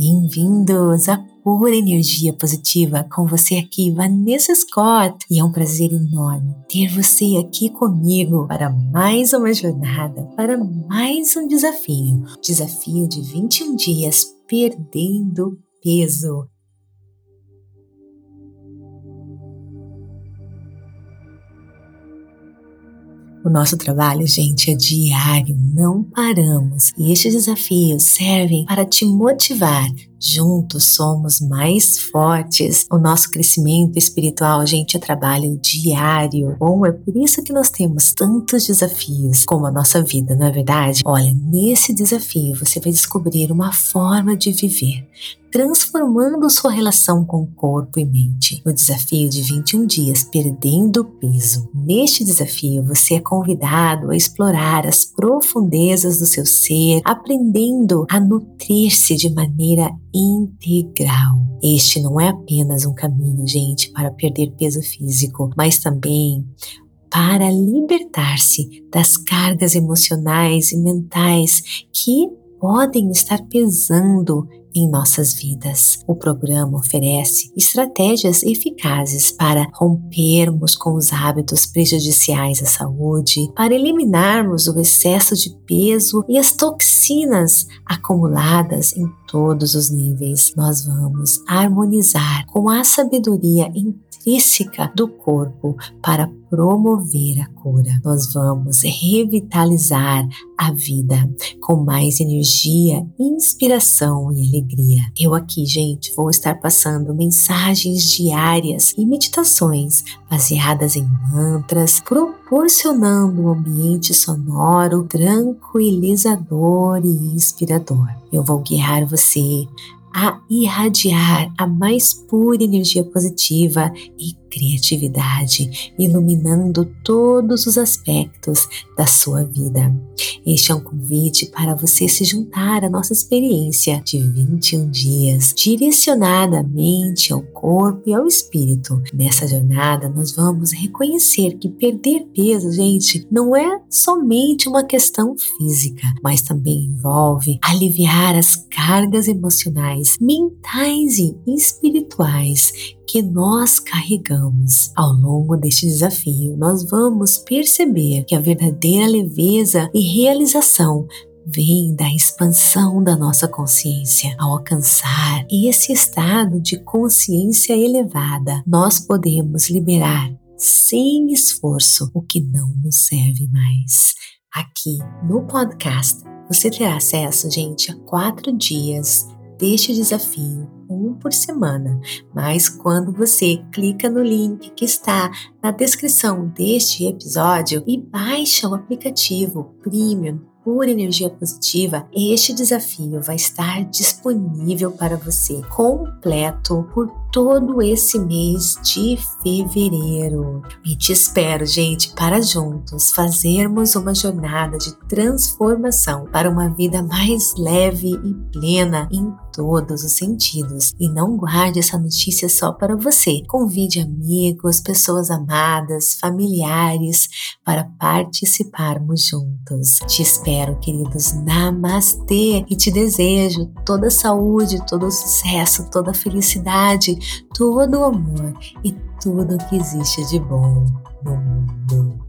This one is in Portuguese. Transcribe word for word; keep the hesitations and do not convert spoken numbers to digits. Bem-vindos à Pura Energia Positiva, com você aqui, Vanessa Scott, e é um prazer enorme ter você aqui comigo para mais uma jornada, para mais um desafio, desafio de vinte e um dias perdendo peso. O nosso trabalho, gente, é diário, não paramos. E estes desafios servem para te motivar. Juntos somos mais fortes. O nosso crescimento espiritual, gente, é trabalho diário. Bom, é por isso que nós temos tantos desafios como a nossa vida, não é verdade? Olha, nesse desafio você vai descobrir uma forma de viver, transformando sua relação com corpo e mente. No desafio de vinte e um dias perdendo peso. Neste desafio você é convidado a explorar as profundezas do seu ser, aprendendo a nutrir-se de maneira integral. Este não é apenas um caminho, gente, para perder peso físico, mas também para libertar-se das cargas emocionais e mentais que podem estar pesando em nossas vidas. O programa oferece estratégias eficazes para rompermos com os hábitos prejudiciais à saúde, para eliminarmos o excesso de peso e as toxinas acumuladas em todos os níveis. Nós vamos harmonizar com a sabedoria intrínseca do corpo para promover a cura. Nós vamos revitalizar a vida com mais energia, inspiração e alegria. Eu aqui, gente, vou estar passando mensagens diárias e meditações baseadas em mantras, proporcionando um ambiente sonoro, tranquilizador e inspirador. Eu vou guiar você a irradiar a mais pura energia positiva e criatividade, iluminando todos os aspectos da sua vida. Este é um convite para você se juntar à nossa experiência de vinte e um dias, direcionada à mente, ao corpo e ao espírito. Nessa jornada, nós vamos reconhecer que perder peso, gente, não é somente uma questão física, mas também envolve aliviar as cargas emocionais, mentais e espirituais que nós carregamos. Ao longo deste desafio, nós vamos perceber que a verdadeira leveza e realização vem da expansão da nossa consciência. Ao alcançar esse estado de consciência elevada, nós podemos liberar, sem esforço, o que não nos serve mais. Aqui no podcast, você terá acesso, gente, a quatro dias deste desafio, um por semana, mas quando você clica no link que está na descrição deste episódio e baixa o aplicativo Premium Pura Energia Positiva, este desafio vai estar disponível para você completo por todo esse mês de fevereiro. E te espero, gente, para juntos fazermos uma jornada de transformação para uma vida mais leve e plena em todos os sentidos. E não guarde essa notícia só para você. Convide amigos, pessoas amadas, familiares para participarmos juntos. Te espero, queridos. Namastê! E te desejo toda a saúde, todo o sucesso, toda a felicidade, todo o amor e tudo o que existe de bom no mundo.